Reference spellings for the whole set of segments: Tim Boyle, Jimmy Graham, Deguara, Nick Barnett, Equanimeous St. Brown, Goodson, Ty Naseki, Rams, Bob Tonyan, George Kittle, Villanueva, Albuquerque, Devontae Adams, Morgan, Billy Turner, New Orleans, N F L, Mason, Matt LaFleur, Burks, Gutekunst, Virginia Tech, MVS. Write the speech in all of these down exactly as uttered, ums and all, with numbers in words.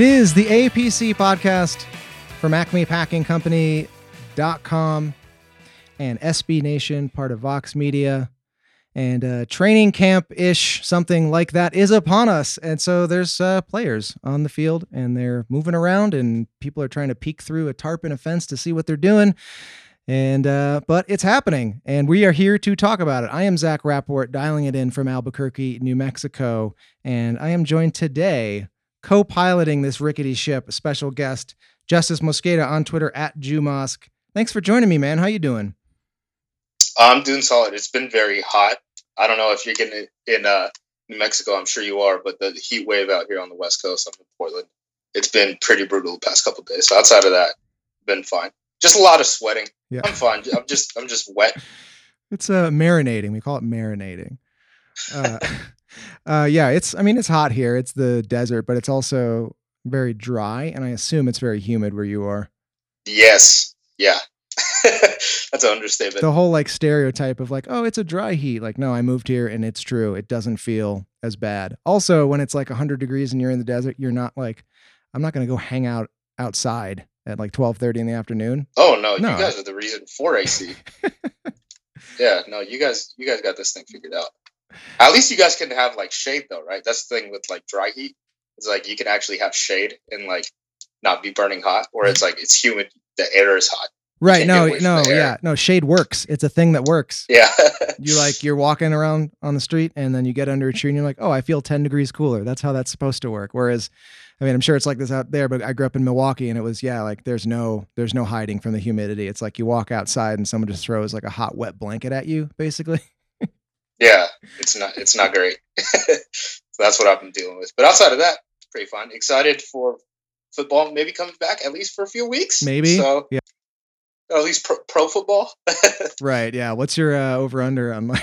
It is the A P C podcast from Acme Packing Company dot com and S B Nation, part of Vox Media. And uh, training camp-ish, something like that, is upon us. And so there's uh, players on the field, and they're moving around, and people are trying to peek through a tarp and a fence to see what they're doing. And uh, but it's happening, and we are here to talk about it. I am Zach Rapport, dialing it in from Albuquerque, New Mexico, and I am joined today, co-piloting this rickety ship, special guest, Justis Mosqueda on Twitter, at JuMosque. Thanks for joining me, man. How you doing? I'm doing solid. It's been very hot. I don't know if you're getting it in uh, New Mexico. I'm sure you are, but the heat wave out here on the West Coast, I'm in Portland. It's been pretty brutal the past couple of days. So outside of that, been fine. Just a lot of sweating. Yeah. I'm fine. I'm just, I'm just wet. It's uh, marinating. We call it marinating. Uh, uh, yeah, it's, I mean, it's hot here. It's the desert, but it's also very dry. And I assume it's very humid where you are. Yes. Yeah. That's an understatement. The whole like stereotype of like, oh, it's a dry heat. Like, no, I moved here and it's true. It doesn't feel as bad. Also, when it's like one hundred degrees and you're in the desert, you're not like, I'm not going to go hang out outside at like twelve thirty in the afternoon. Oh no, no, you guys are the reason for A C. Yeah, no, you guys, you guys got this thing figured out. At least you guys can have like shade though, right? That's the thing with like dry heat. It's like you can actually have shade and like not be burning hot, or it's like it's humid, the air is hot. Right? No, no, yeah, no. Shade works. It's a thing that works. Yeah. You like you're walking around on the street, and then you get under a tree, and you're like, oh, I feel ten degrees cooler. That's how that's supposed to work. Whereas, I mean, I'm sure it's like this out there, but I grew up in Milwaukee, and it was yeah, like there's no there's no hiding from the humidity. It's like you walk outside, and someone just throws like a hot wet blanket at you, basically. Yeah, it's not it's not great. So that's what I've been dealing with. But outside of that, pretty fun. Excited for football. Maybe coming back at least for a few weeks. Maybe. So yeah. Or at least pro, pro football. Right. Yeah. What's your uh, over under on like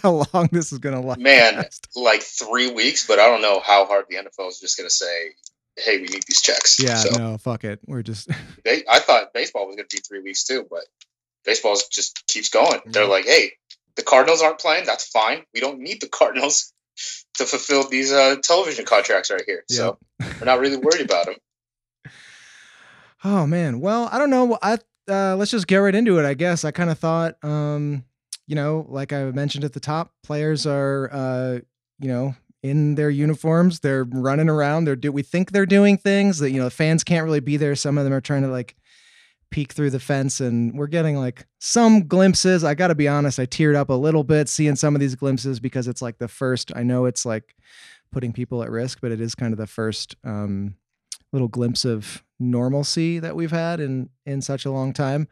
how long this is going to last? Man, like three weeks, but I don't know how hard the N F L is just going to say, hey, we need these checks. Yeah. So, no, fuck it. We're just. they, I thought baseball was going to be three weeks too, but baseball just keeps going. Mm-hmm. They're like, hey, the Cardinals aren't playing. That's fine. We don't need the Cardinals to fulfill these uh, television contracts right here. Yep. So we're not really worried about them. Oh, man. Well, I don't know. I, Uh, let's just get right into it, I guess. I kind of thought, um, you know, like I mentioned at the top, players are, uh, you know, in their uniforms. They're running around. They're do we think they're doing things that, you know, fans can't really be there. Some of them are trying to like peek through the fence, and we're getting like some glimpses. I got to be honest, I teared up a little bit seeing some of these glimpses because it's like the first. I know it's like putting people at risk, but it is kind of the first um, little glimpse of normalcy that we've had in, in such a long time.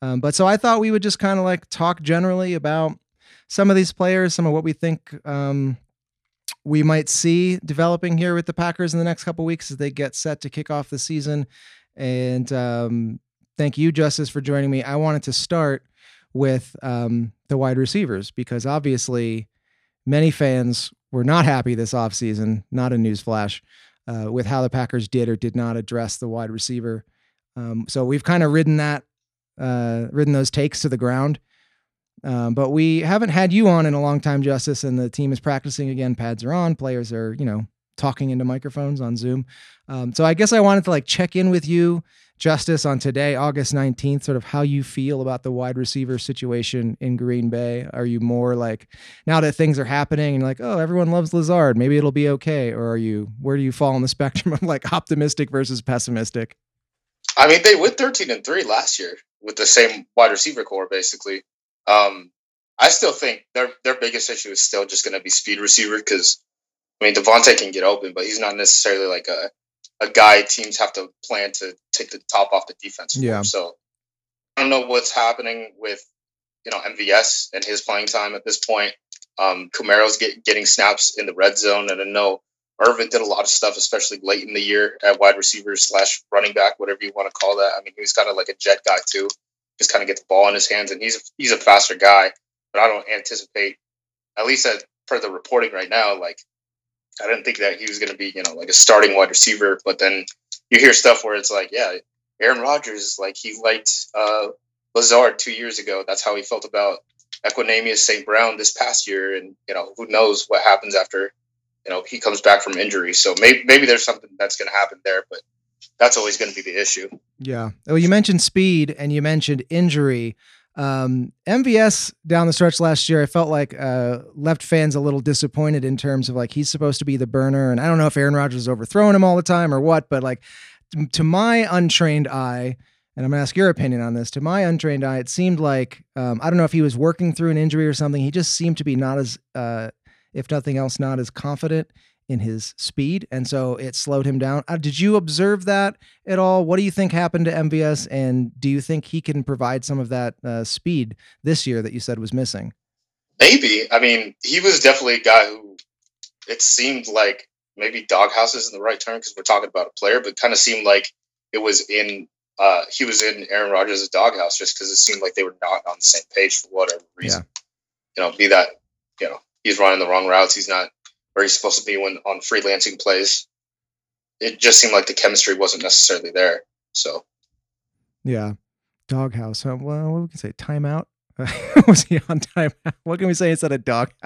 Um, but so I thought we would just kind of like talk generally about some of these players, some of what we think um, we might see developing here with the Packers in the next couple of weeks as they get set to kick off the season. And um, thank you, Justis, for joining me. I wanted to start with um, the wide receivers, because obviously many fans were not happy this offseason, not a newsflash. Uh, with how the Packers did or did not address the wide receiver. Um, so we've kind of ridden that, uh, ridden those takes to the ground. Um, but we haven't had you on in a long time, Justis, and the team is practicing again. Pads are on. Players are, you know, talking into microphones on Zoom. Um, so I guess I wanted to like check in with you, Justis, on today, August nineteenth, sort of how you feel about the wide receiver situation in Green Bay. Are you more like, now that things are happening and like, oh, everyone loves Lazard, maybe it'll be okay? Or are you, where do you fall on the spectrum of like optimistic versus pessimistic? I mean, they went thirteen and three last year with the same wide receiver core, basically. Um, I still think their their biggest issue is still just going to be speed receiver, because, I mean, Devontae can get open, but he's not necessarily like a a guy teams have to plan to take the top off the defense for. Yeah. So I don't know what's happening with, you know, M V S and his playing time at this point. Um, Camaro's get, getting snaps in the red zone. And I know Irvin did a lot of stuff, especially late in the year at wide receiver slash running back, whatever you want to call that. I mean, he's kind of like a jet guy too, just kind of get the ball in his hands, and he's, he's a faster guy, but I don't anticipate, at least as per the reporting right now, like, I didn't think that he was going to be, you know, like a starting wide receiver. But then you hear stuff where it's like, yeah, Aaron Rodgers, like he liked uh, Lazard two years ago. That's how he felt about Equanimeous Saint Brown this past year. And, you know, who knows what happens after you know, he comes back from injury. So maybe, maybe there's something that's going to happen there, but that's always going to be the issue. Yeah. Well, you mentioned speed and you mentioned injury. Um, M V S down the stretch last year, I felt like uh, left fans a little disappointed in terms of like, he's supposed to be the burner. And I don't know if Aaron Rodgers is overthrowing him all the time or what, but like t- to my untrained eye, and I'm going to ask your opinion on this, to my untrained eye, it seemed like, um, I don't know if he was working through an injury or something. He just seemed to be not as, uh, if nothing else, not as confident in his speed. And so it slowed him down. Uh, did you observe that at all? What do you think happened to M V S? And do you think he can provide some of that uh, speed this year that you said was missing? Maybe. I mean, he was definitely a guy who, it seemed like, maybe doghouse isn't the right term because we're talking about a player, but kind of seemed like it was in, uh, he was in Aaron Rodgers' doghouse just because it seemed like they were not on the same page for whatever reason. Yeah. You know, be that, you know, he's running the wrong routes. He's not where he's supposed to be when on freelancing plays. It just seemed like the chemistry wasn't necessarily there. So, yeah, doghouse. Well, we can say timeout. Was he on timeout? What can we say instead of doghouse?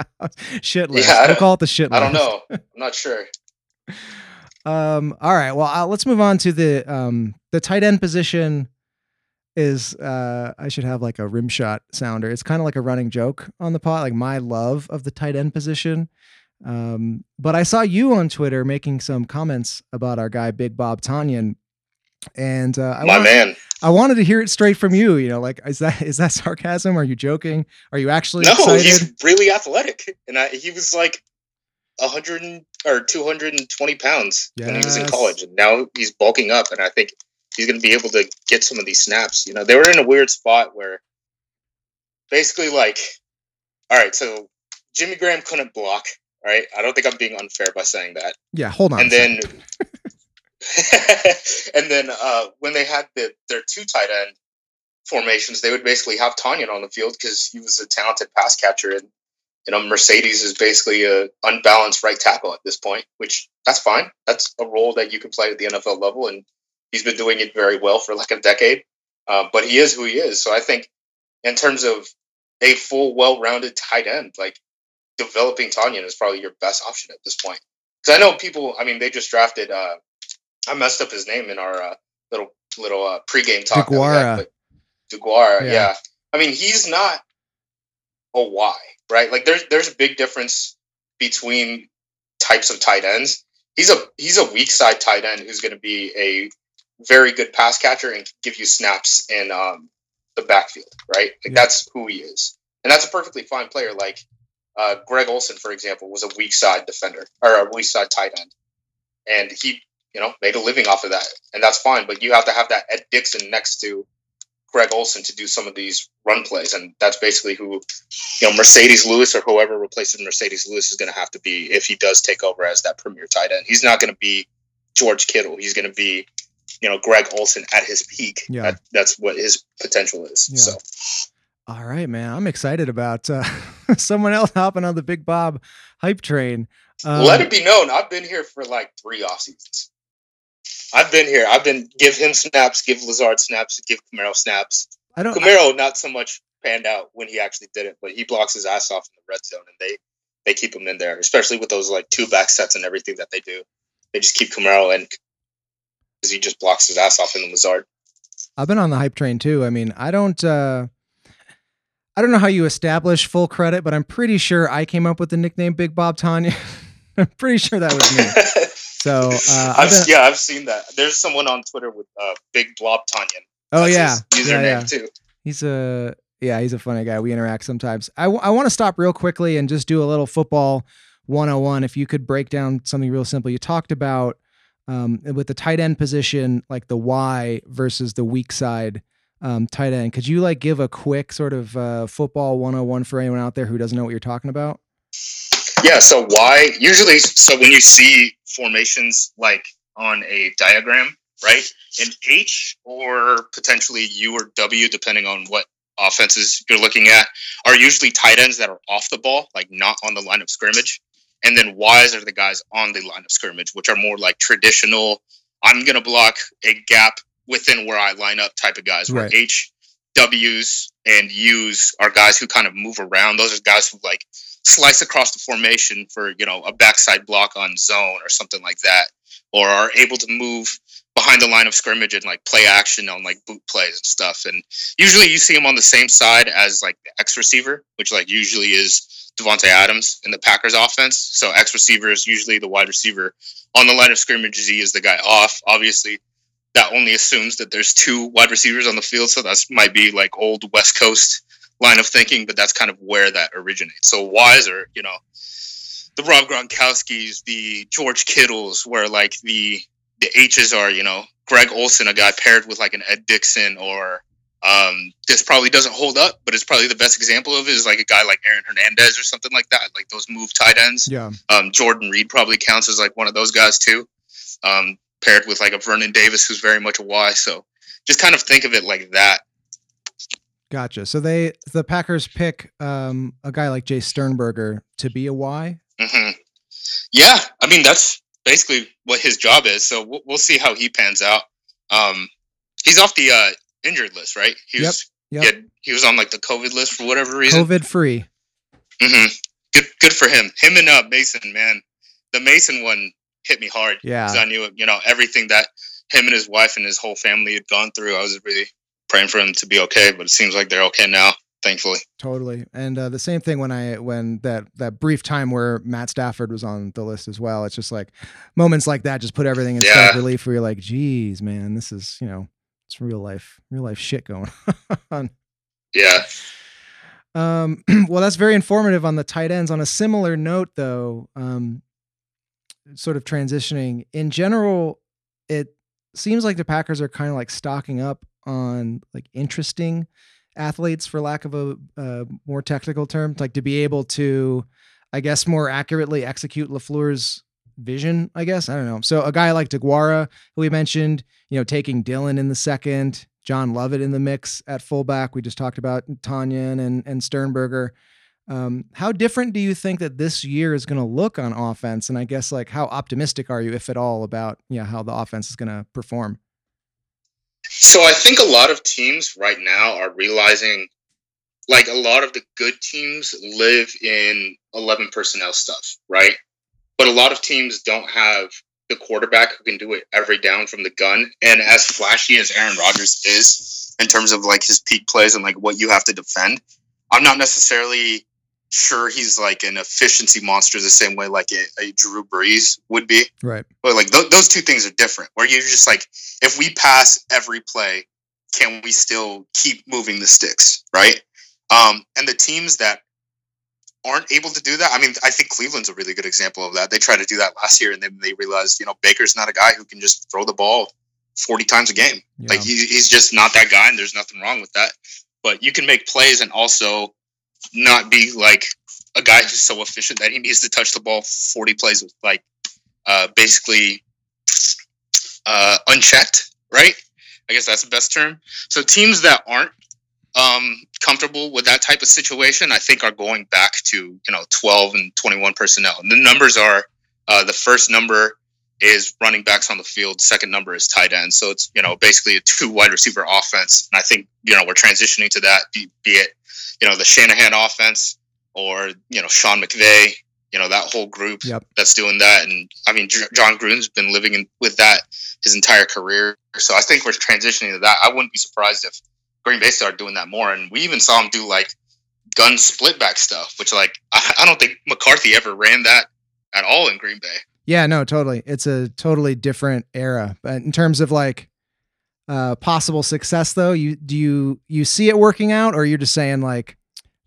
Shit list. Yeah, we'll call it the shit list. I don't know. I'm not sure. um. All right. Well, I'll, let's move on to the um the tight end position. Is uh I should have like a rim shot sounder. It's kind of like a running joke on the pod, like my love of the tight end position. Um, but I saw you on Twitter making some comments about our guy, Big Bob Tonyan. And, uh, I, my wanted, man. I wanted to hear it straight from you, you know, like, is that, is that sarcasm? Are you joking? Are you actually no, excited? He's really athletic. And I, he was like a hundred or two hundred twenty pounds yes. when he was in college, and now he's bulking up. And I think he's going to be able to get some of these snaps. You know, they were in a weird spot where basically like, all right, so Jimmy Graham couldn't block. All right. I don't think I'm being unfair by saying that. Yeah. Hold on. And then, and then uh, when they had the, their two tight end formations, they would basically have Tonyan on the field because he was a talented pass catcher. And, you know, Mercedes is basically a unbalanced right tackle at this point, which that's fine. That's a role that you can play at the N F L level. And he's been doing it very well for like a decade. Uh, but he is who he is. So I think in terms of a full, well-rounded tight end, like, developing Tonyan is probably your best option at this point. Because I know people, I mean, they just drafted, uh, I messed up his name in our uh, little little uh, pregame talk. Deguara. Had, Deguara, yeah. yeah. I mean, he's not a Y, right? Like, there's there's a big difference between types of tight ends. He's a, he's a weak side tight end who's going to be a very good pass catcher and give you snaps in um, the backfield, right? Like, yeah. That's who he is. And that's a perfectly fine player. Like, Uh, Greg Olsen, for example, was a weak side defender or a weak side tight end. And he, you know, made a living off of that. And that's fine. But you have to have that Ed Dixon next to Greg Olsen to do some of these run plays. And that's basically who, you know, Mercedes Lewis or whoever replaces Mercedes Lewis is going to have to be if he does take over as that premier tight end. He's not going to be George Kittle. He's going to be, you know, Greg Olsen at his peak. Yeah. That, that's what his potential is. Yeah. So. All right, man. I'm excited about uh, someone else hopping on the Big Bob hype train. Um, Let it be known, I've been here for like three off seasons. I've been here. I've been give him snaps, give Lazard snaps, give Camaro snaps. I don't. Camaro I, not so much panned out when he actually did it, but he blocks his ass off in the red zone, and they they keep him in there, especially with those like two back sets and everything that they do. They just keep Camaro in because he just blocks his ass off in the Lazard. I've been on the hype train too. I mean, I don't. Uh... I don't know how you establish full credit, but I'm pretty sure I came up with the nickname Big Bob Tonyan. I'm pretty sure that was me. So, uh, I've, I've been, yeah, I've seen that. There's someone on Twitter with uh, Big Blob Tonyan. Oh yeah, his username yeah, yeah. too. He's a yeah, he's a funny guy. We interact sometimes. I, w- I want to stop real quickly and just do a little football one oh one. If you could break down something real simple, you talked about um, with the tight end position, like the Y versus the weak side. Um, tight end. Could you like give a quick sort of uh, football one oh one for anyone out there who doesn't know what you're talking about? Yeah. So why usually, so when you see formations like on a diagram, right, an H or potentially U or W, depending on what offenses you're looking at, are usually tight ends that are off the ball, like not on the line of scrimmage. And then Y's are the guys on the line of scrimmage, which are more like traditional. I'm going to block a gap within where I line up type of guys, where right. H, W's, and U's are guys who kind of move around. Those are guys who like slice across the formation for, you know, a backside block on zone or something like that, or are able to move behind the line of scrimmage and like play action on like boot plays and stuff. And usually you see him on the same side as like the X receiver, which like usually is Devontae Adams in the Packers offense. So X receiver is usually the wide receiver on the line of scrimmage. He is the guy off. Obviously that only assumes that there's two wide receivers on the field. So that's might be like old West Coast line of thinking, but that's kind of where that originates. So Weiser, you know, the Rob Gronkowski's, the George Kittles, where like the, the H's are, you know, Greg Olsen, a guy paired with like an Ed Dixon, or um, this probably doesn't hold up, but it's probably the best example of it is like a guy like Aaron Hernandez or something like that. Like those move tight ends. Yeah. Um, Jordan Reed probably counts as like one of those guys too. Um, paired with like a Vernon Davis, who's very much a Y. So just kind of think of it like that. Gotcha. So they, the Packers pick um, a guy like Jay Sternberger to be a Y. Mm-hmm. Yeah. I mean, that's basically what his job is. So we'll, we'll see how he pans out. Um, he's off the uh, injured list, right? He was, yep. Yep. He, had, he was on like the COVID list for whatever reason. COVID free. Mm-hmm. Good, good for him. Him and uh, Mason, man, the Mason one hit me hard. Yeah. Cause I knew, you know, everything that him and his wife and his whole family had gone through. I was really praying for him to be okay, but it seems like they're okay now. Thankfully. Totally. And uh, the same thing when I, when that, that brief time where Matt Stafford was on the list as well, it's just like moments like that, just put everything in stark relief where you're like, geez, man, this is, you know, it's real life, real life shit going on. Yeah. Um, well, that's very informative on the tight ends. On a similar note though, um, sort of transitioning in general, it seems like the Packers are kind of like stocking up on like interesting athletes, for lack of a uh, more technical term, like to be able to, I guess, more accurately execute LaFleur's vision, I guess. I don't know. So a guy like Deguara, who we mentioned, you know, taking Dillon in the second, John Lovett in the mix at fullback. We just talked about Tonyan and, and Sternberger. Um, how different do you think that this year is going to look on offense? And I guess like how optimistic are you, if at all, about, you know, how the offense is going to perform? So I think a lot of teams right now are realizing, like, a lot of the good teams live in eleven personnel stuff, right? But a lot of teams don't have the quarterback who can do it every down from the gun. And as flashy as Aaron Rodgers is in terms of, like, his peak plays and, like, what you have to defend, I'm not necessarily sure he's, like, an efficiency monster the same way, like, a, a Drew Brees would be. Right. But, like, th- those two things are different, where you're just, like, if we pass every play, can we still keep moving the sticks, right? Um, and the teams that aren't able to do that, I mean, I think Cleveland's a really good example of that. They tried to do that last year, and then they realized, you know, Baker's not a guy who can just throw the ball forty times a game. Yeah. Like, he, he's just not that guy, and there's nothing wrong with that. But you can make plays and also not be like a guy who's so efficient that he needs to touch the ball forty plays with like uh, basically uh, unchecked, right? I guess that's the best term. So teams that aren't um, comfortable with that type of situation, I think are going back to, you know, twelve and twenty-one personnel. And the numbers are uh, the first number is running backs on the field. Second number is tight end. So it's, you know, basically a two wide receiver offense. And I think, you know, we're transitioning to that, be, be it, you know, the Shanahan offense or, you know, Sean McVay, you know, that whole group yep. that's doing that. And I mean, J- John Gruden's been living in, with that his entire career. So I think we're transitioning to that. I wouldn't be surprised if Green Bay started doing that more. And we even saw him do like gun split back stuff, which like, I, I don't think McCarthy ever ran that at all in Green Bay. Yeah, no, totally. It's a totally different era. But in terms of like uh, possible success, though, you do you you see it working out, or you're just saying like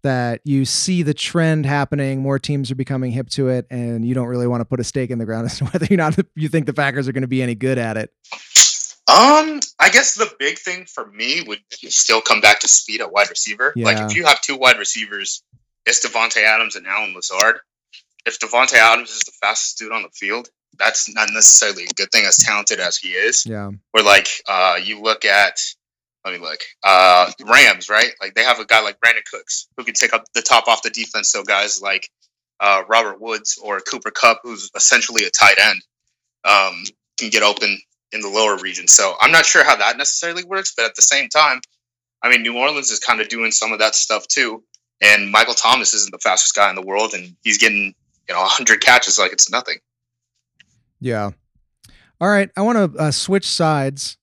that you see the trend happening, more teams are becoming hip to it, and you don't really want to put a stake in the ground as to whether or not you think the Packers are going to be any good at it? Um, I guess the big thing for me would still come back to speed at wide receiver. Yeah. Like if you have two wide receivers, it's Devontae Adams and Allen Lazard. If Devontae Adams is the fastest dude on the field, that's not necessarily a good thing as talented as he is. Yeah. Where like uh, you look at, let me look, uh, Rams, right? Like they have a guy like Brandon Cooks who can take up the top off the defense. So guys like uh, Robert Woods or Cooper Kupp, who's essentially a tight end, um, can get open in the lower region. So I'm not sure how that necessarily works, but at the same time, I mean, New Orleans is kind of doing some of that stuff too. And Michael Thomas isn't the fastest guy in the world, and he's getting, you know, one hundred catches like it's nothing. Yeah. All right. I want to uh, switch sides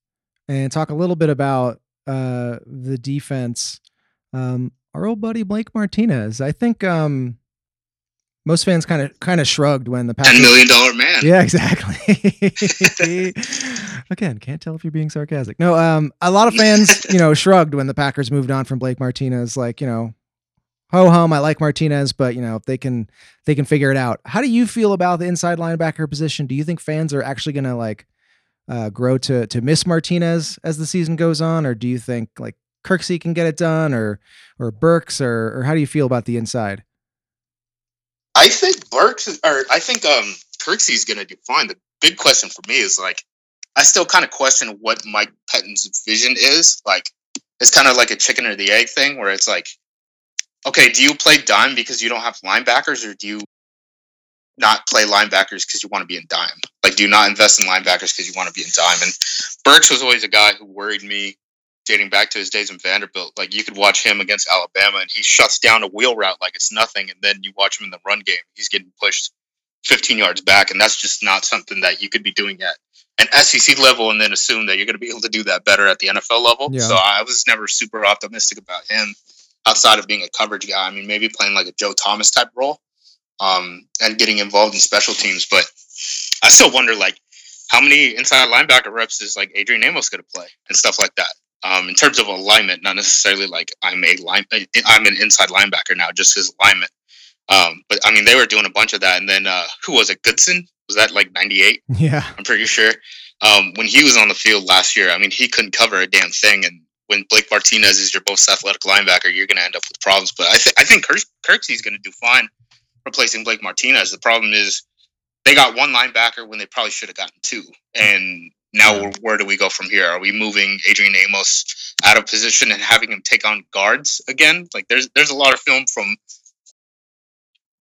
and talk a little bit about uh, the defense. Um, our old buddy Blake Martinez. I think um, most fans kind of kind of shrugged when the Packers... ten million dollars man. Yeah, exactly. Again, can't tell if you're being sarcastic. No, um, a lot of fans, you know, shrugged when the Packers moved on from Blake Martinez. Like, you know, ho hum, I like Martinez, but you know, if they can, they can figure it out. How do you feel about the inside linebacker position? Do you think fans are actually going to like uh, grow to to miss Martinez as the season goes on, or do you think like Kirksey can get it done, or or Burks, or or how do you feel about the inside? I think Burks, or I think um, Kirksey's going to do fine. The big question for me is like, I still kind of question what Mike Pettin's vision is. Like, it's kind of like a chicken or the egg thing, where it's like, okay, do you play dime because you don't have linebackers, or do you not play linebackers because you want to be in dime? Like, do you not invest in linebackers because you want to be in dime? And Burks was always a guy who worried me dating back to his days in Vanderbilt. Like, you could watch him against Alabama, and he shuts down a wheel route like it's nothing, and then you watch him in the run game. He's getting pushed fifteen yards back, and that's just not something that you could be doing at an S E C level and then assume that you're going to be able to do that better at the N F L level. Yeah. So I was never super optimistic about him. Outside of being a coverage guy, I mean, maybe playing like a Joe Thomas type role um, and getting involved in special teams. But I still wonder, like, how many inside linebacker reps is like Adrian Amos going to play and stuff like that. Um, in terms of alignment, not necessarily like I'm a line, I'm an inside linebacker now, just his alignment. Um, but I mean, they were doing a bunch of that. And then uh, who was it? Goodson? Was that like ninety-eight? Yeah, I'm pretty sure. Um, when he was on the field last year, I mean, he couldn't cover a damn thing. And when Blake Martinez is your most athletic linebacker, you're going to end up with problems. But I, th- I think Kirk- Kirksey's going to do fine replacing Blake Martinez. The problem is they got one linebacker when they probably should have gotten two. And now yeah. where do we go from here? Are we moving Adrian Amos out of position and having him take on guards again? Like there's there's a lot of film from,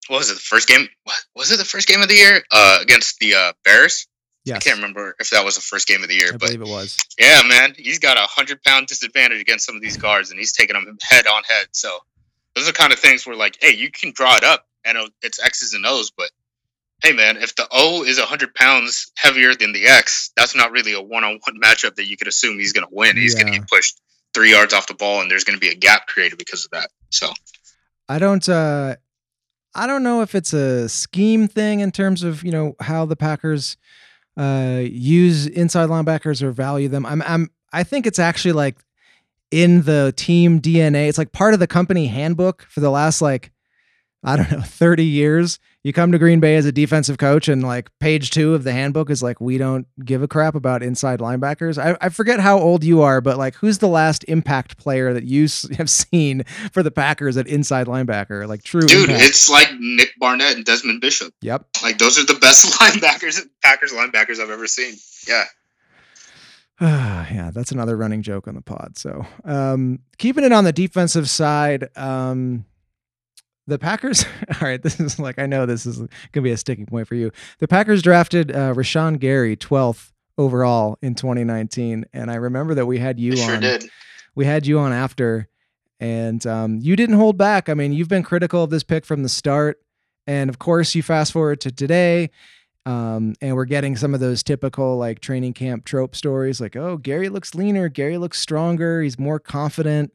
what was it, the first game? What, was it the first game of the year uh, against the uh, Bears? Yes. I can't remember if that was the first game of the year. I but believe it was. Yeah, man. He's got a one hundred pound disadvantage against some of these guards, and he's taking them head on head. So those are kind of things where, like, hey, you can draw it up, and it's X's and O's, but, hey, man, if the O is one hundred pounds heavier than the X, that's not really a one-on-one matchup that you could assume he's going to win. He's yeah. going to get pushed three yards off the ball, and there's going to be a gap created because of that. So I don't uh, – I don't know if it's a scheme thing in terms of, you know, how the Packers – Uh, use inside linebackers or value them. I'm, I'm, I think it's actually like in the team D N A. It's like part of the company handbook for the last, like, I don't know, thirty years. You come to Green Bay as a defensive coach, and like page two of the handbook is like, we don't give a crap about inside linebackers. I, I forget how old you are, but like, who's the last impact player that you have seen for the Packers at inside linebacker? Like true. Dude, impact. It's like Nick Barnett and Desmond Bishop. Yep. Like those are the best linebackers, Packers linebackers I've ever seen. Yeah. Yeah. That's another running joke on the pod. So um, keeping it on the defensive side, um, the Packers, all right, this is like, I know this is going to be a sticking point for you. The Packers drafted uh, Rashawn Gary twelfth overall in twenty nineteen. And I remember that we had you I on, sure did. we had you on after, and um, you didn't hold back. I mean, you've been critical of this pick from the start. And of course you fast forward to today. Um, and we're getting some of those typical like training camp trope stories. Like, oh, Gary looks leaner. Gary looks stronger. He's more confident.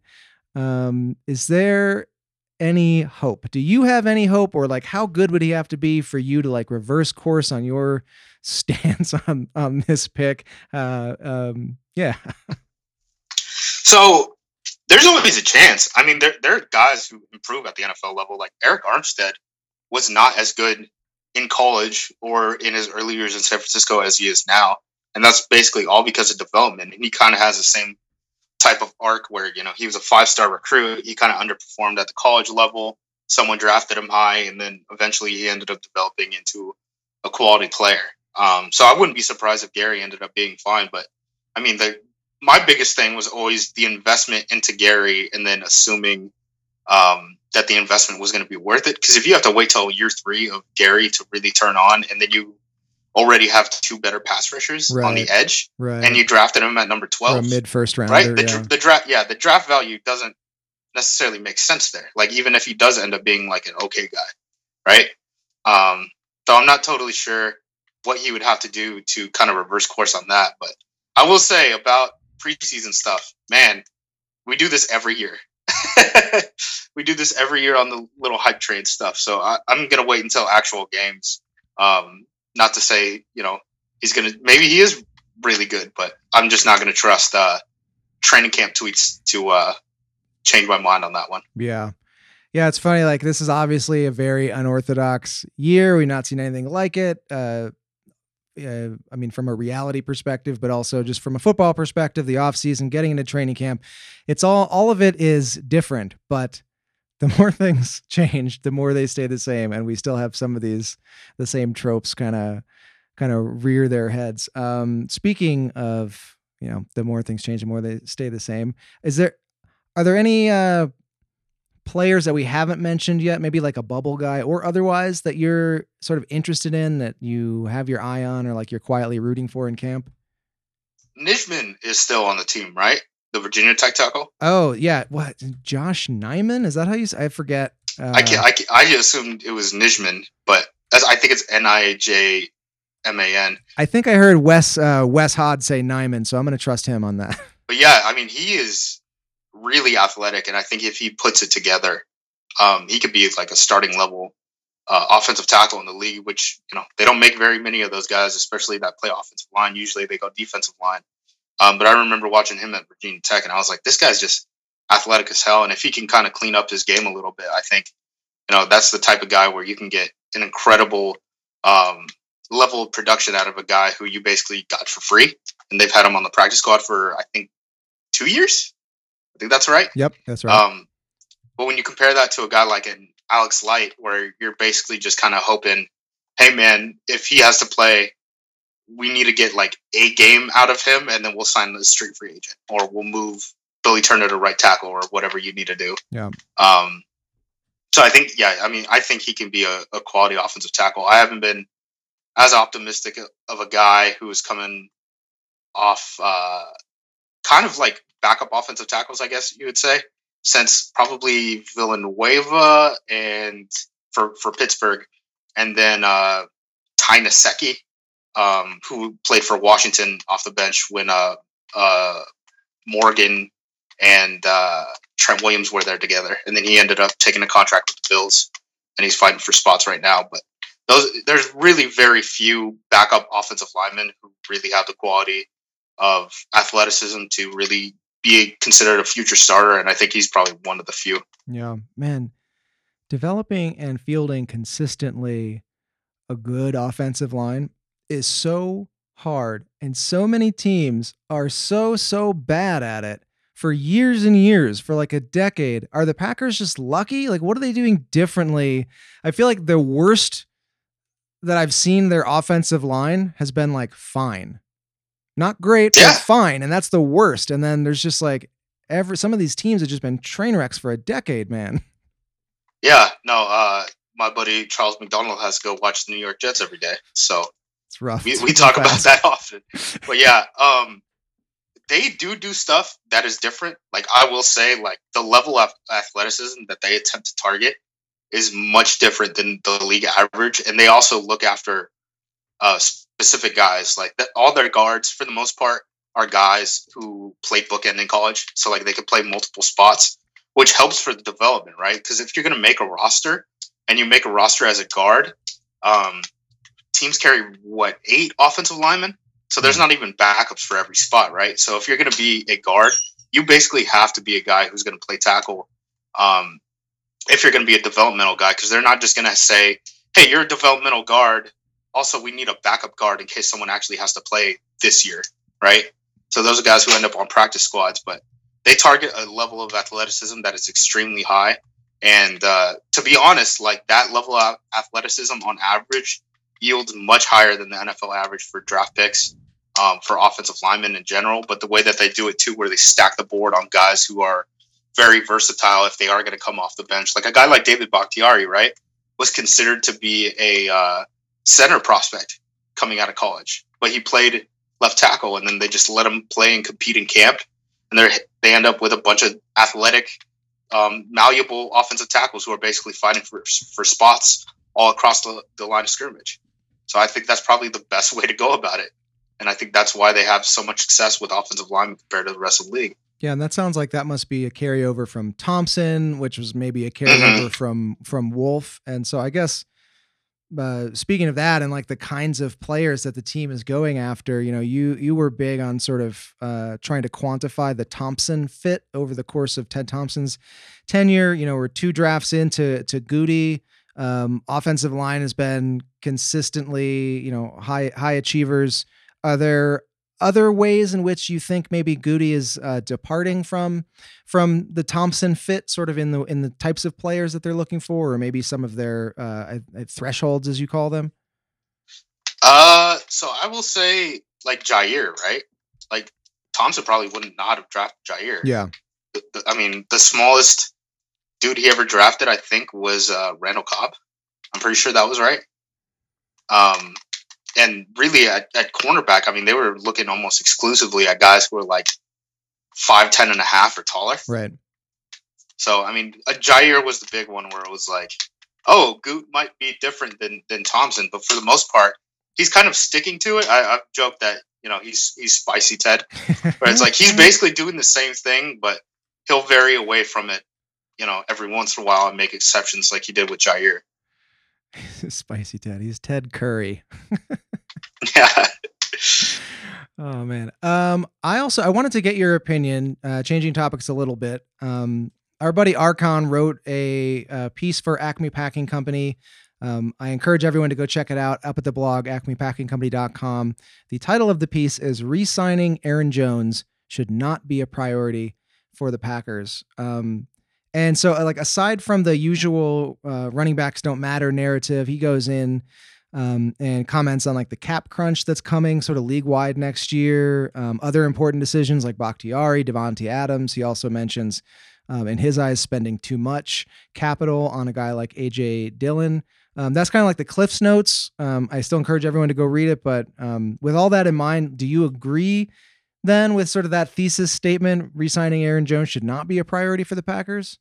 Um, is there any hope? Do you have any hope, or like how good would he have to be for you to like reverse course on your stance on, on this pick? Uh, um, yeah. So there's always a chance. I mean, there, there are guys who improve at the N F L level. Like Eric Armstead was not as good in college or in his early years in San Francisco as he is now. And that's basically all because of development. And he kind of has the same type of arc where, you know, he was a five-star recruit. He kind of underperformed at the college level. Someone drafted him high, and then eventually he ended up developing into a quality player. Um, so I wouldn't be surprised if Gary ended up being fine. But I mean, the, my biggest thing was always the investment into Gary, and then assuming um, that the investment was going to be worth it. Because if you have to wait till year three of Gary to really turn on, and then you already have two better pass rushers right. on the edge, right. and you drafted him at number twelve, mid first round, right? The, yeah. the draft, yeah, the draft value doesn't necessarily make sense there. Like, even if he does end up being like an okay guy, right? Um, so I'm not totally sure what he would have to do to kind of reverse course on that. But I will say about preseason stuff, man, we do this every year. We do this every year on the little hype trade stuff. So I, I'm going to wait until actual games. Um, not to say, you know, he's going to, maybe he is really good, but I'm just not going to trust uh, training camp tweets to uh, change my mind on that one. Yeah. Yeah. It's funny. Like, this is obviously a very unorthodox year. We've not seen anything like it. Uh, uh, I mean, from a reality perspective, but also just from a football perspective, the off season, getting into training camp, it's all, all of it is different, but the more things change, the more they stay the same. And we still have some of these, the same tropes kind of, kind of rear their heads. Um, speaking of, you know, the more things change, the more they stay the same. Is there, are there any uh, players that we haven't mentioned yet? Maybe like a bubble guy or otherwise that you're sort of interested in, that you have your eye on, or like you're quietly rooting for in camp? Nijman is still on the team, right? The Virginia Tech tackle. Oh yeah. What? Yosh Nijman? Is that how you say? I forget. Uh, I can't, I can't, I assumed it was Nijman, but that's, I think it's N I J M A N. I think I heard Wes, uh, Wes Hod say Nijman, so I'm going to trust him on that. But yeah, I mean, he is really athletic, and I think if he puts it together, um, he could be like a starting level uh, offensive tackle in the league, which, you know, they don't make very many of those guys, especially that play offensive line. Usually they go defensive line. Um, but I remember watching him at Virginia Tech, and I was like, this guy's just athletic as hell. And if he can kind of clean up his game a little bit, I think, you know, that's the type of guy where you can get an incredible um, level of production out of a guy who you basically got for free. And they've had him on the practice squad for, I think, two years. I think that's right. Yep, that's right. Um, but when you compare that to a guy like an Alex Light, where you're basically just kind of hoping, hey, man, if he has to play, we need to get like a game out of him, and then we'll sign the street free agent, or we'll move Billy Turner to right tackle, or whatever you need to do. Yeah. Um, so I think, yeah, I mean, I think he can be a, a quality offensive tackle. I haven't been as optimistic of a guy who is coming off uh, kind of like backup offensive tackles, I guess you would say, since probably Villanueva and for, for Pittsburgh, and then uh, Ty Naseki, um, who played for Washington off the bench when uh, uh, Morgan and uh, Trent Williams were there together. And then he ended up taking a contract with the Bills, and he's fighting for spots right now. But those, there's really very few backup offensive linemen who really have the quality of athleticism to really be considered a future starter, and I think he's probably one of the few. Yeah, man, developing and fielding consistently a good offensive line is so hard, and so many teams are so, so bad at it for years and years, for like a decade. Are the Packers just lucky? Like, what are they doing differently? I feel like the worst that I've seen their offensive line has been like fine. Not great, yeah. But fine. And that's the worst. And then there's just like every, some of these teams have just been train wrecks for a decade, man. Yeah, no, uh, my buddy Charles McDonald has to go watch the New York Jets every day. So it's rough. We, we talk about that often, but yeah, um, they do do stuff that is different. Like, I will say, like, the level of athleticism that they attempt to target is much different than the league average. And they also look after uh specific guys, like that. All their guards, for the most part, are guys who played bookend in college. So like, they could play multiple spots, which helps for the development, right? Because if you're going to make a roster, and you make a roster as a guard, um, teams carry what, eight offensive linemen. So there's not even backups for every spot, right? So if you're going to be a guard, you basically have to be a guy who's going to play tackle. Um, if you're going to be a developmental guy, because they're not just going to say, "Hey, you're a developmental guard. Also, we need a backup guard in case someone actually has to play this year," right? So those are guys who end up on practice squads, but they target a level of athleticism that is extremely high. And uh, to be honest, like, that level of athleticism on average yields much higher than the N F L average for draft picks, um, for offensive linemen in general. But the way that they do it too, where they stack the board on guys who are very versatile if they are going to come off the bench. Like a guy like David Bakhtiari, right, was considered to be a... Uh, center prospect coming out of college, but he played left tackle, and then they just let him play and compete in camp, and they they end up with a bunch of athletic um, malleable offensive tackles who are basically fighting for for spots all across the, the line of scrimmage. So I think that's probably the best way to go about it. And I think that's why they have so much success with offensive linemen compared to the rest of the league. Yeah, and that sounds like that must be a carryover from Thompson, which was maybe a carryover from from Wolf. And so I guess uh, speaking of that and like the kinds of players that the team is going after, you know, you you were big on sort of uh, trying to quantify the Thompson fit over the course of Ted Thompson's tenure. You know, we're two drafts into to Goody. Um, offensive line has been consistently, you know, high high achievers. Are there other ways in which you think maybe Goody is uh, departing from from the Thompson fit, sort of in the in the types of players that they're looking for, or maybe some of their uh, thresholds, as you call them? Uh, so I will say, like Jair, right? Like Thompson probably wouldn't not have drafted Jair. Yeah, the, the, I mean, the smallest dude he ever drafted, I think, was uh, Randall Cobb. I'm pretty sure that was right. Um. And really, at, at cornerback, I mean, they were looking almost exclusively at guys who were like five ten and a half or taller. Right. So, I mean, Jair was the big one where it was like, oh, Goot might be different than than Thompson, but for the most part, he's kind of sticking to it. I, I've joked that, you know, he's he's spicy Ted, where it's like he's basically doing the same thing, but he'll vary away from it, you know, every once in a while and make exceptions like he did with Jair. Spicy Ted. He's Ted Curry. Yeah. Oh man. Um, I also, I wanted to get your opinion, uh, changing topics a little bit. Um, our buddy Archon wrote a, a piece for Acme Packing Company. Um, I encourage everyone to go check it out up at the blog, acme packing company dot com. The title of the piece is "Re-signing Aaron Jones Should Not Be a Priority for the Packers." Um, And so, like, aside from the usual uh, running backs don't matter narrative, he goes in um, and comments on, like, the cap crunch that's coming sort of league-wide next year, um, other important decisions like Bakhtiari, Devontae Adams. He also mentions, um, in his eyes, spending too much capital on a guy like A J Dillon. Um, that's kind of like the Cliff's Notes. Um, I still encourage everyone to go read it, but um, with all that in mind, do you agree then with sort of that thesis statement, re-signing Aaron Jones should not be a priority for the Packers?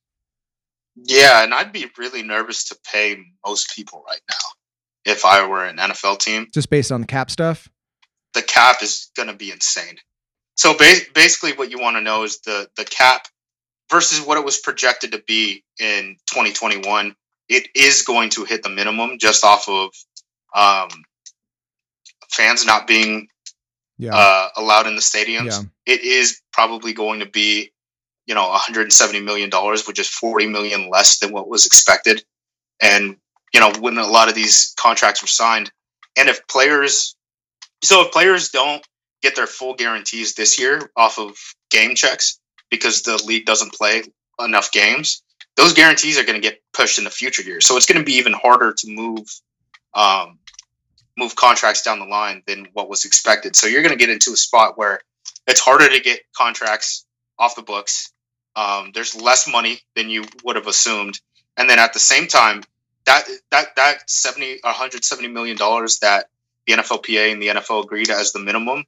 Yeah, and I'd be really nervous to pay most people right now if I were an N F L team. Just based on the cap stuff? The cap is going to be insane. So ba- basically what you want to know is the, the cap versus what it was projected to be in twenty twenty-one. It is going to hit the minimum just off of um, fans not being yeah. uh, allowed in the stadiums. Yeah. It is probably going to be, you know, one hundred seventy million dollars, which is forty million dollars less than what was expected. And, you know, when a lot of these contracts were signed, and if players, so if players don't get their full guarantees this year off of game checks, because the league doesn't play enough games, those guarantees are going to get pushed in the future years. So it's going to be even harder to move, um, move contracts down the line than what was expected. So you're going to get into a spot where it's harder to get contracts off the books. Um, there's less money than you would have assumed, and then at the same time, that that that seventy, one hundred seventy million dollars that the N F L P A and the N F L agreed as the minimum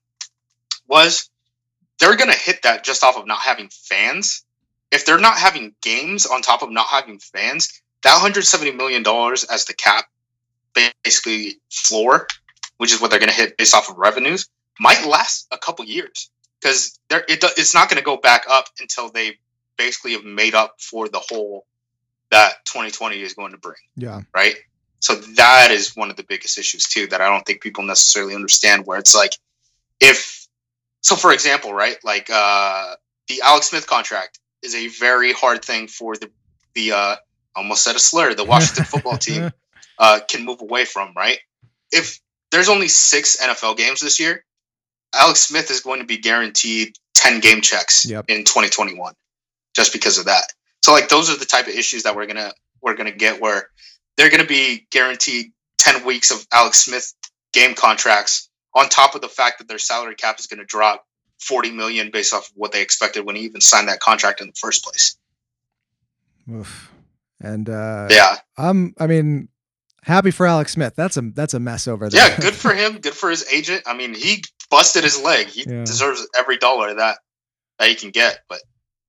was, they're going to hit that just off of not having fans. If they're not having games on top of not having fans, that one hundred seventy million dollars as the cap, basically floor, which is what they're going to hit based off of revenues, might last a couple years. Because it, it's not going to go back up until they basically have made up for the hole that twenty twenty is going to bring. Yeah. Right. So that is one of the biggest issues too, that I don't think people necessarily understand, where it's like, if, so for example, right, like uh, the Alex Smith contract is a very hard thing for the, the uh, almost said a slur, the Washington football team uh, can move away from, right? If there's only six N F L games this year, Alex Smith is going to be guaranteed ten game checks yep. in twenty twenty-one just because of that. So like, those are the type of issues that we're going to, we're going to get, where they're going to be guaranteed ten weeks of Alex Smith game contracts on top of the fact that their salary cap is going to drop forty million based off of what they expected when he even signed that contract in the first place. Oof. And uh, yeah, I'm, I mean, happy for Alex Smith. That's a, that's a mess over there. Yeah. Good for him. Good for his agent. I mean, he, busted his leg. He yeah. deserves every dollar that that he can get, but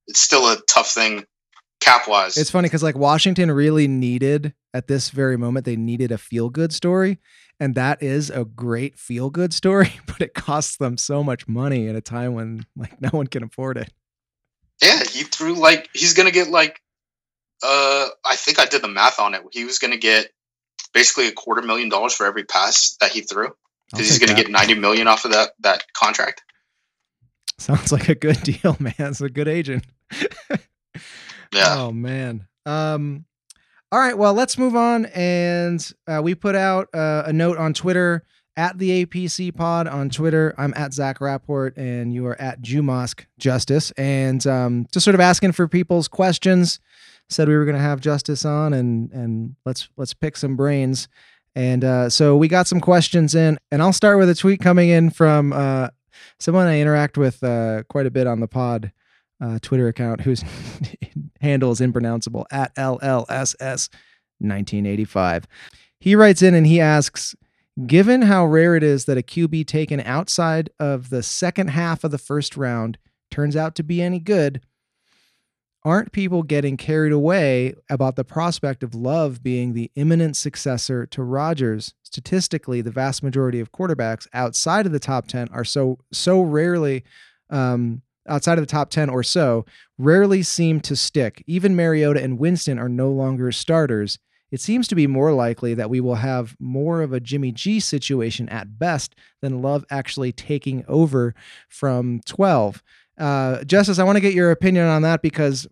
it's still a tough thing cap wise. It's funny because like Washington really needed at this very moment, they needed a feel good story. And that is a great feel good story, but it costs them so much money at a time when like no one can afford it. Yeah. He threw like, he's going to get like, uh, I think I did the math on it. He was going to get basically a quarter million dollars for every pass that he threw. Cause he's going to get ninety million off of that, that contract. Sounds like a good deal, man. It's a good agent. Yeah. Oh man. Um, all right. Well, let's move on. And uh, we put out uh, a note on Twitter at the A P C pod on Twitter. I'm at Zach Rapport and you are at Jumosk Justis. And um, just sort of asking for people's questions. Said we were going to have Justis on and, and let's, let's pick some brains. And uh, so we got some questions in, and I'll start with a tweet coming in from uh, someone I interact with uh, quite a bit on the pod uh, Twitter account, whose handle is impronounceable, at L L S S nineteen eighty-five. He writes in and he asks, given how rare it is that a Q B taken outside of the second half of the first round turns out to be any good, aren't people getting carried away about the prospect of Love being the imminent successor to Rodgers? Statistically, the vast majority of quarterbacks outside of the top ten are so so rarely um, outside of the top ten or so rarely seem to stick. Even Mariota and Winston are no longer starters. It seems to be more likely that we will have more of a Jimmy G situation at best than Love actually taking over from twelve. Uh, Justis, I want to get your opinion on that because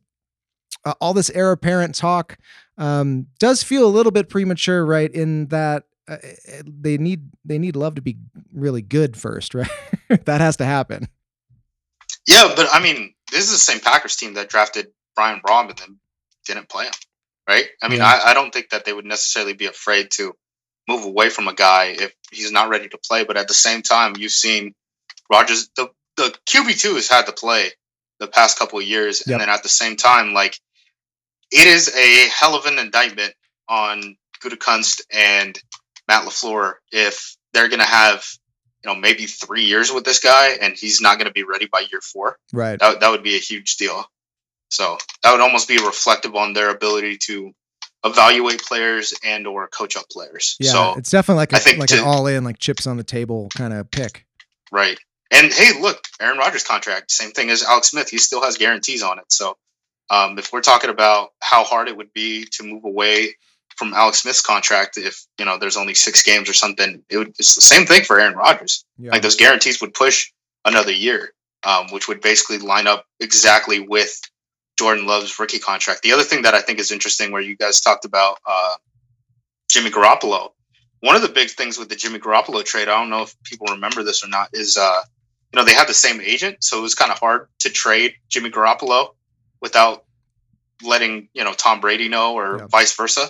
Uh, all this heir apparent talk um, does feel a little bit premature, right? In that uh, they need they need Love to be really good first, right? That has to happen. Yeah, but I mean, this is the same Packers team that drafted Brian Brohm and then didn't play him, right? I mean, yeah. I, I don't think that they would necessarily be afraid to move away from a guy if he's not ready to play. But at the same time, you've seen Rodgers, the, the Q B two has had to play the past couple of years. Yep. And then at the same time, like, it is a hell of an indictment on Gutekunst and Matt LaFleur if they're going to have, you know, maybe three years with this guy and he's not going to be ready by year four. Right. That, that would be a huge deal. So that would almost be reflective on their ability to evaluate players and or coach up players. Yeah, so it's definitely like, a, I think like to, an all-in, like chips on the table kind of pick. Right. And hey, look, Aaron Rodgers' contract, same thing as Alex Smith. He still has guarantees on it. So Um, if we're talking about how hard it would be to move away from Alex Smith's contract, if, you know, there's only six games or something, it would, it's the same thing for Aaron Rodgers. Yeah. Like those guarantees would push another year, um, which would basically line up exactly with Jordan Love's rookie contract. The other thing that I think is interesting where you guys talked about uh, Jimmy Garoppolo, one of the big things with the Jimmy Garoppolo trade, I don't know if people remember this or not, is, uh, you know, they had the same agent. So it was kind of hard to trade Jimmy Garoppolo without letting, you know, Tom Brady know or yeah. vice versa,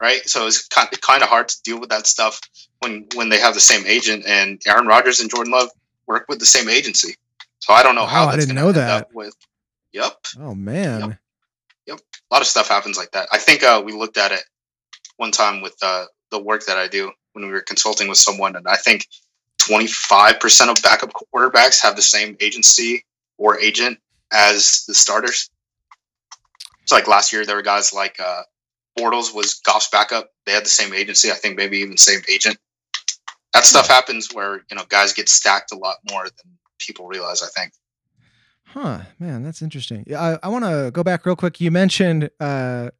right? So it's kind of, kind of hard to deal with that stuff when, when they have the same agent, and Aaron Rodgers and Jordan Love work with the same agency. So I don't know wow, how that's I didn't know that. With. Yep. Oh, man. Yep. yep. A lot of stuff happens like that. I think uh, we looked at it one time with uh, the work that I do when we were consulting with someone, and I think twenty-five percent of backup quarterbacks have the same agency or agent as the starters. So, like last year, there were guys like uh, Bortles was Goff's backup. They had the same agency, I think, maybe even same agent. That stuff happens where, you know, guys get stacked a lot more than people realize, I think. Huh, man, that's interesting. I, I want to go back real quick. You mentioned, uh,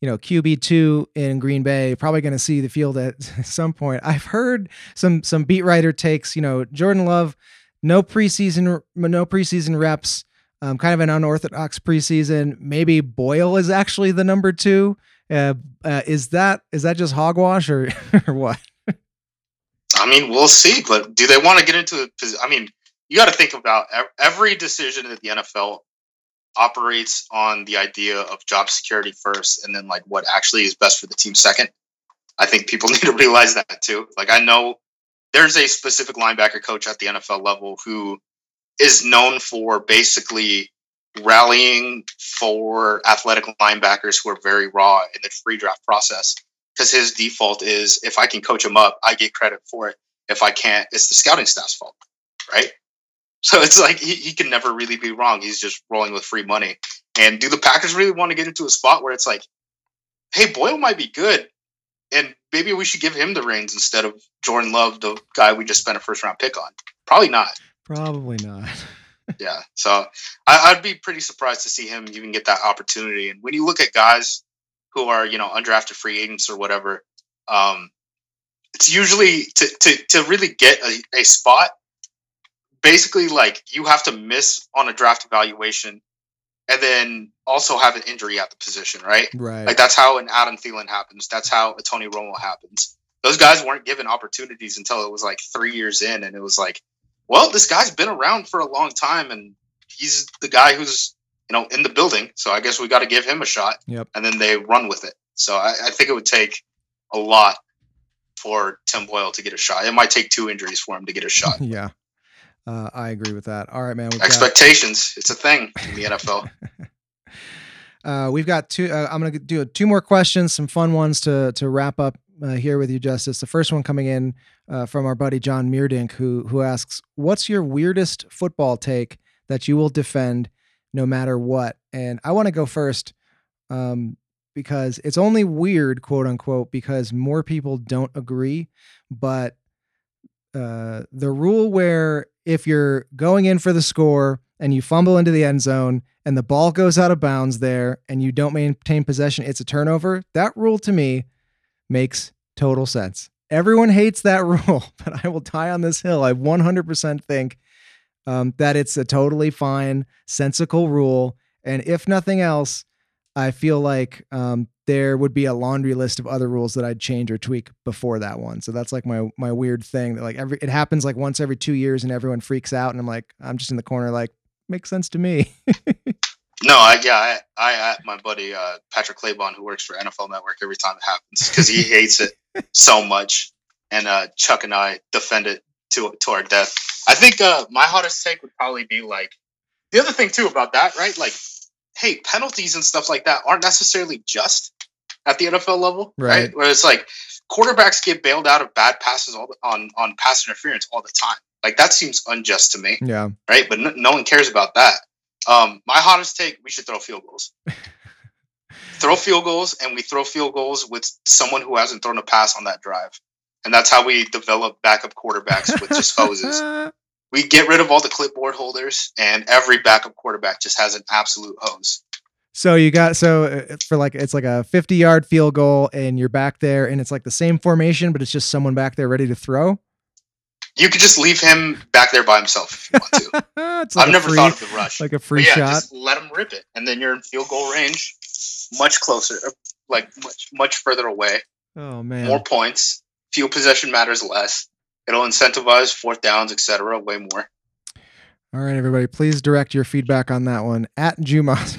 you know, Q B two in Green Bay, probably going to see the field at some point. I've heard some some beat writer takes, you know, Jordan Love, no preseason, no preseason reps. Um, kind of an unorthodox preseason. Maybe Boyle is actually the number two. Uh, uh, is that is that just hogwash or, or what? I mean, we'll see. But do they want to get into it? I mean, you got to think about every decision that the N F L operates on the idea of job security first, and then like what actually is best for the team second. I think people need to realize that too. Like I know there's a specific linebacker coach at the N F L level who is known for basically rallying for athletic linebackers who are very raw in the free draft process. Because his default is, if I can coach them up, I get credit for it. If I can't, it's the scouting staff's fault, right? So it's like he, he can never really be wrong. He's just rolling with free money. And do the Packers really want to get into a spot where it's like, hey, Boyle might be good, and maybe we should give him the reins instead of Jordan Love, the guy we just spent a first round pick on? Probably not. Probably not. Yeah. So I, I'd be pretty surprised to see him even get that opportunity. And when you look at guys who are, you know, undrafted free agents or whatever, um, it's usually to, to, to really get a, a spot, basically like you have to miss on a draft evaluation and then also have an injury at the position, right? Right. Like that's how an Adam Thielen happens. That's how a Tony Romo happens. Those guys weren't given opportunities until it was like three years in. And it was like, well, this guy's been around for a long time and he's the guy who's, you know, in the building. So I guess we got to give him a shot. Yep. And then they run with it. So I, I think it would take a lot for Tim Boyle to get a shot. It might take two injuries for him to get a shot. Yeah. Uh, I agree with that. All right, man. Expectations. Got... It's a thing in the N F L. uh, we've got two. Uh, I'm going to do two more questions, some fun ones to, to wrap up uh, here with you, Justis. The first one coming in uh, from our buddy, John Meerdink, who, who asks, what's your weirdest football take that you will defend no matter what? And I want to go first um, because it's only weird, quote unquote, because more people don't agree, but uh, the rule where if you're going in for the score and you fumble into the end zone and the ball goes out of bounds there and you don't maintain possession, it's a turnover. That rule to me makes total sense. Everyone hates that rule, but I will die on this hill. I one hundred percent think um, that it's a totally fine, sensical rule. And if nothing else, I feel like um, there would be a laundry list of other rules that I'd change or tweak before that one. So that's like my, my weird thing that like every, it happens like once every two years and everyone freaks out. And I'm like, I'm just in the corner. Like makes sense to me. No, I, yeah, I, I, my buddy, uh, Patrick Claiborne, who works for N F L Network, every time it happens, cause he hates it so much. And, uh, Chuck and I defend it to, to our death. I think, uh, my hottest take would probably be like the other thing too about that, right? Like, hey, penalties and stuff like that aren't necessarily just at the N F L level, right? right? Where it's like quarterbacks get bailed out of bad passes all the, on on pass interference all the time. Like that seems unjust to me. Yeah. Right. But no, no one cares about that. Um, my hottest take: we should throw field goals. Throw field goals, and we throw field goals with someone who hasn't thrown a pass on that drive, and that's how we develop backup quarterbacks with just hoses. We get rid of all the clipboard holders, and every backup quarterback just has an absolute hose. So you got, so for like, it's like a fifty yard field goal and you're back there and it's like the same formation, but it's just someone back there ready to throw. You could just leave him back there by himself if you want to. It's like I've never free, thought of the rush. Like a free yeah, shot. Just let him rip it. And then you're in field goal range, much closer, like much, much further away. Oh man. More points. Field possession matters less. It'll incentivize fourth downs, et cetera, way more. All right, everybody, please direct your feedback on that one at Jumas.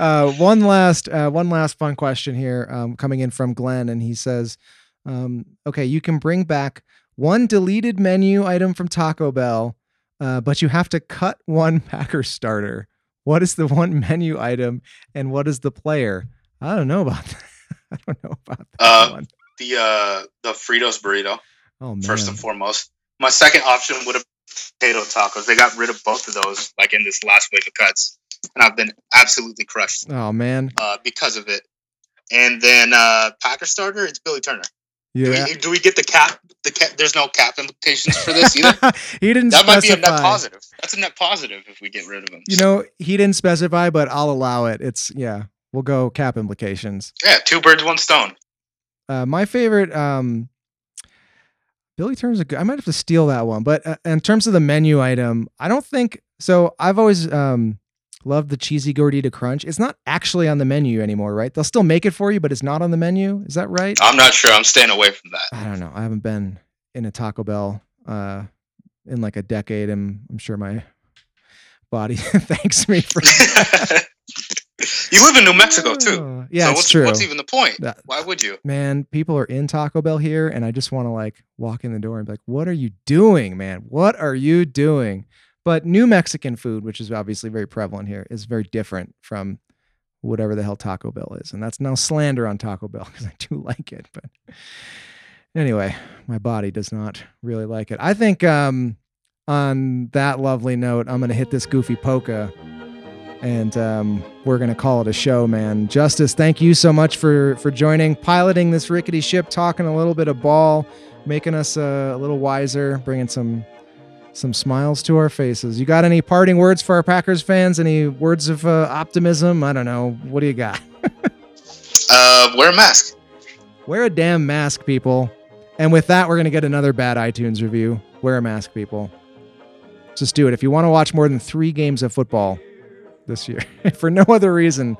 uh, one last, uh, one last fun question here um, coming in from Glenn. And he says, um, okay, you can bring back one deleted menu item from Taco Bell, uh, but you have to cut one Packer starter. What is the one menu item and what is the player? I don't know about that. I don't know about that uh, one. The, uh, the Fritos burrito, oh, man. First and foremost. My second option would have been potato tacos. They got rid of both of those, like in this last wave of cuts, and I've been absolutely crushed. Oh man, uh, because of it. And then uh, Packer starter, it's Billy Turner. Yeah. Do we, do we get the cap? The cap? There's no cap implications for this either. He didn't. That specify. Might be a net positive. That's a net positive if we get rid of him. You know, he didn't specify, but I'll allow it. It's yeah, we'll go cap implications. Yeah, two birds, one stone. Uh, my favorite. Um, Billy Turner's a good, I might have to steal that one, but uh, in terms of the menu item, I don't think so. I've always um, loved the cheesy gordita crunch. It's not actually on the menu anymore, right? They'll still make it for you, but it's not on the menu. Is that right? I'm not sure. I'm staying away from that. I don't know. I haven't been in a Taco Bell uh, in like a decade, and I'm sure my body thanks me for that. You live in New Mexico too. Yeah, so it's what's, true. What's even the point? That, Why would you? Man, people are in Taco Bell here and I just want to like walk in the door and be like, what are you doing, man? What are you doing? But New Mexican food, which is obviously very prevalent here, is very different from whatever the hell Taco Bell is. And that's now slander on Taco Bell because I do like it. But anyway, my body does not really like it. I think um, on that lovely note, I'm going to hit this goofy polka. And um, we're going to call it a show, man. Justis, thank you so much for, for joining, piloting this rickety ship, talking a little bit of ball, making us uh, a little wiser, bringing some some smiles to our faces. You got any parting words for our Packers fans? Any words of uh, optimism? I don't know. What do you got? uh, wear a mask. Wear a damn mask, people. And with that, we're going to get another bad iTunes review. Wear a mask, people. Just do it. If you want to watch more than three games of football this year, for no other reason,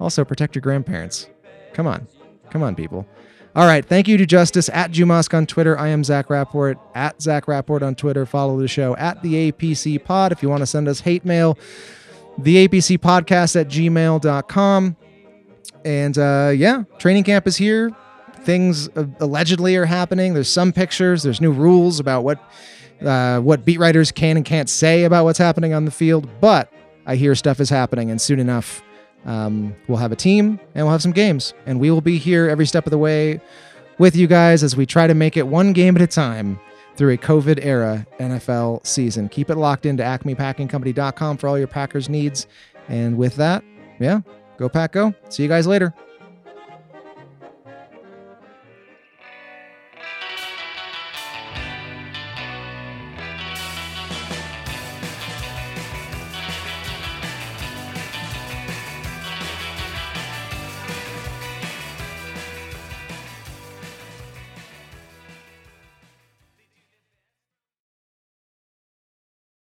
also protect your grandparents. Come on. Come on, people. All right. Thank you to Justis at Jumask on Twitter. I am Zach Rapport at Zach Rapport on Twitter. Follow the show at the A P C pod. If you want to send us hate mail, the A P C podcast at gmail dot com. And uh, yeah, training camp is here. Things uh, allegedly are happening. There's some pictures. There's new rules about what, uh, what beat writers can and can't say about what's happening on the field, but I hear stuff is happening, and soon enough, um, we'll have a team and we'll have some games, and we will be here every step of the way with you guys as we try to make it one game at a time through a COVID era N F L season. Keep it locked into acme packing company dot com for all your Packers needs. And with that, yeah, go Pack go. See you guys later.